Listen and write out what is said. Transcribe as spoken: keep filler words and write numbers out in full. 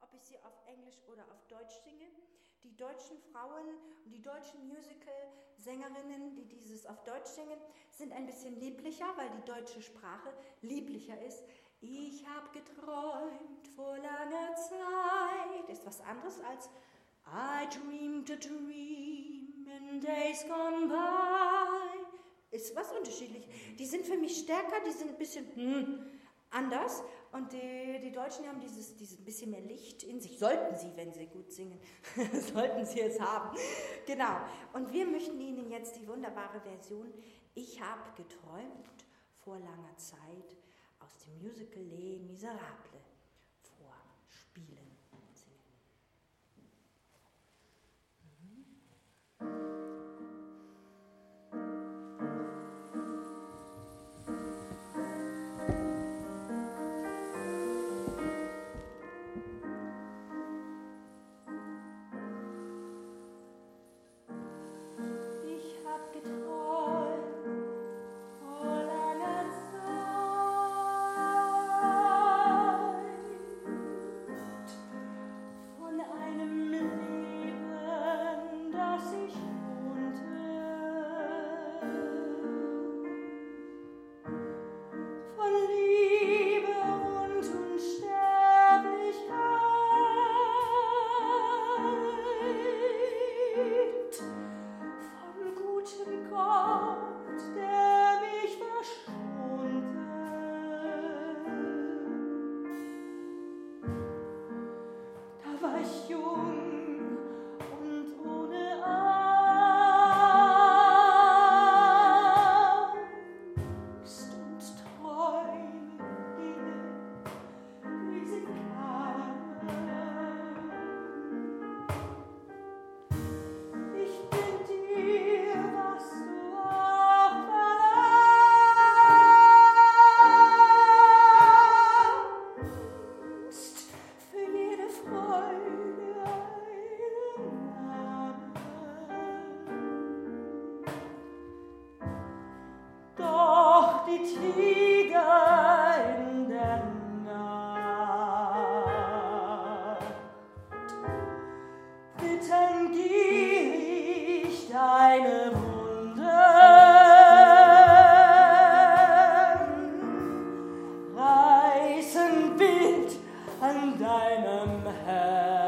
ob ich sie auf Englisch oder auf Deutsch singe. Die deutschen Frauen und die deutschen Musical-Sängerinnen, die dieses auf Deutsch singen, sind ein bisschen lieblicher, weil die deutsche Sprache lieblicher ist. Ich habe geträumt vor langer Zeit, ist was anderes als I dreamed a dream in days gone by, ist was unterschiedlich. Die sind für mich stärker, die sind ein bisschen hm, anders. Und die, die Deutschen haben dieses, dieses bisschen mehr Licht in sich. Sollten sie, wenn sie gut singen. Sollten sie es haben. Genau. Und wir möchten Ihnen jetzt die wunderbare Version Ich habe geträumt vor langer Zeit aus dem Musical Les Misérables vorspielen. An deinem Herzen.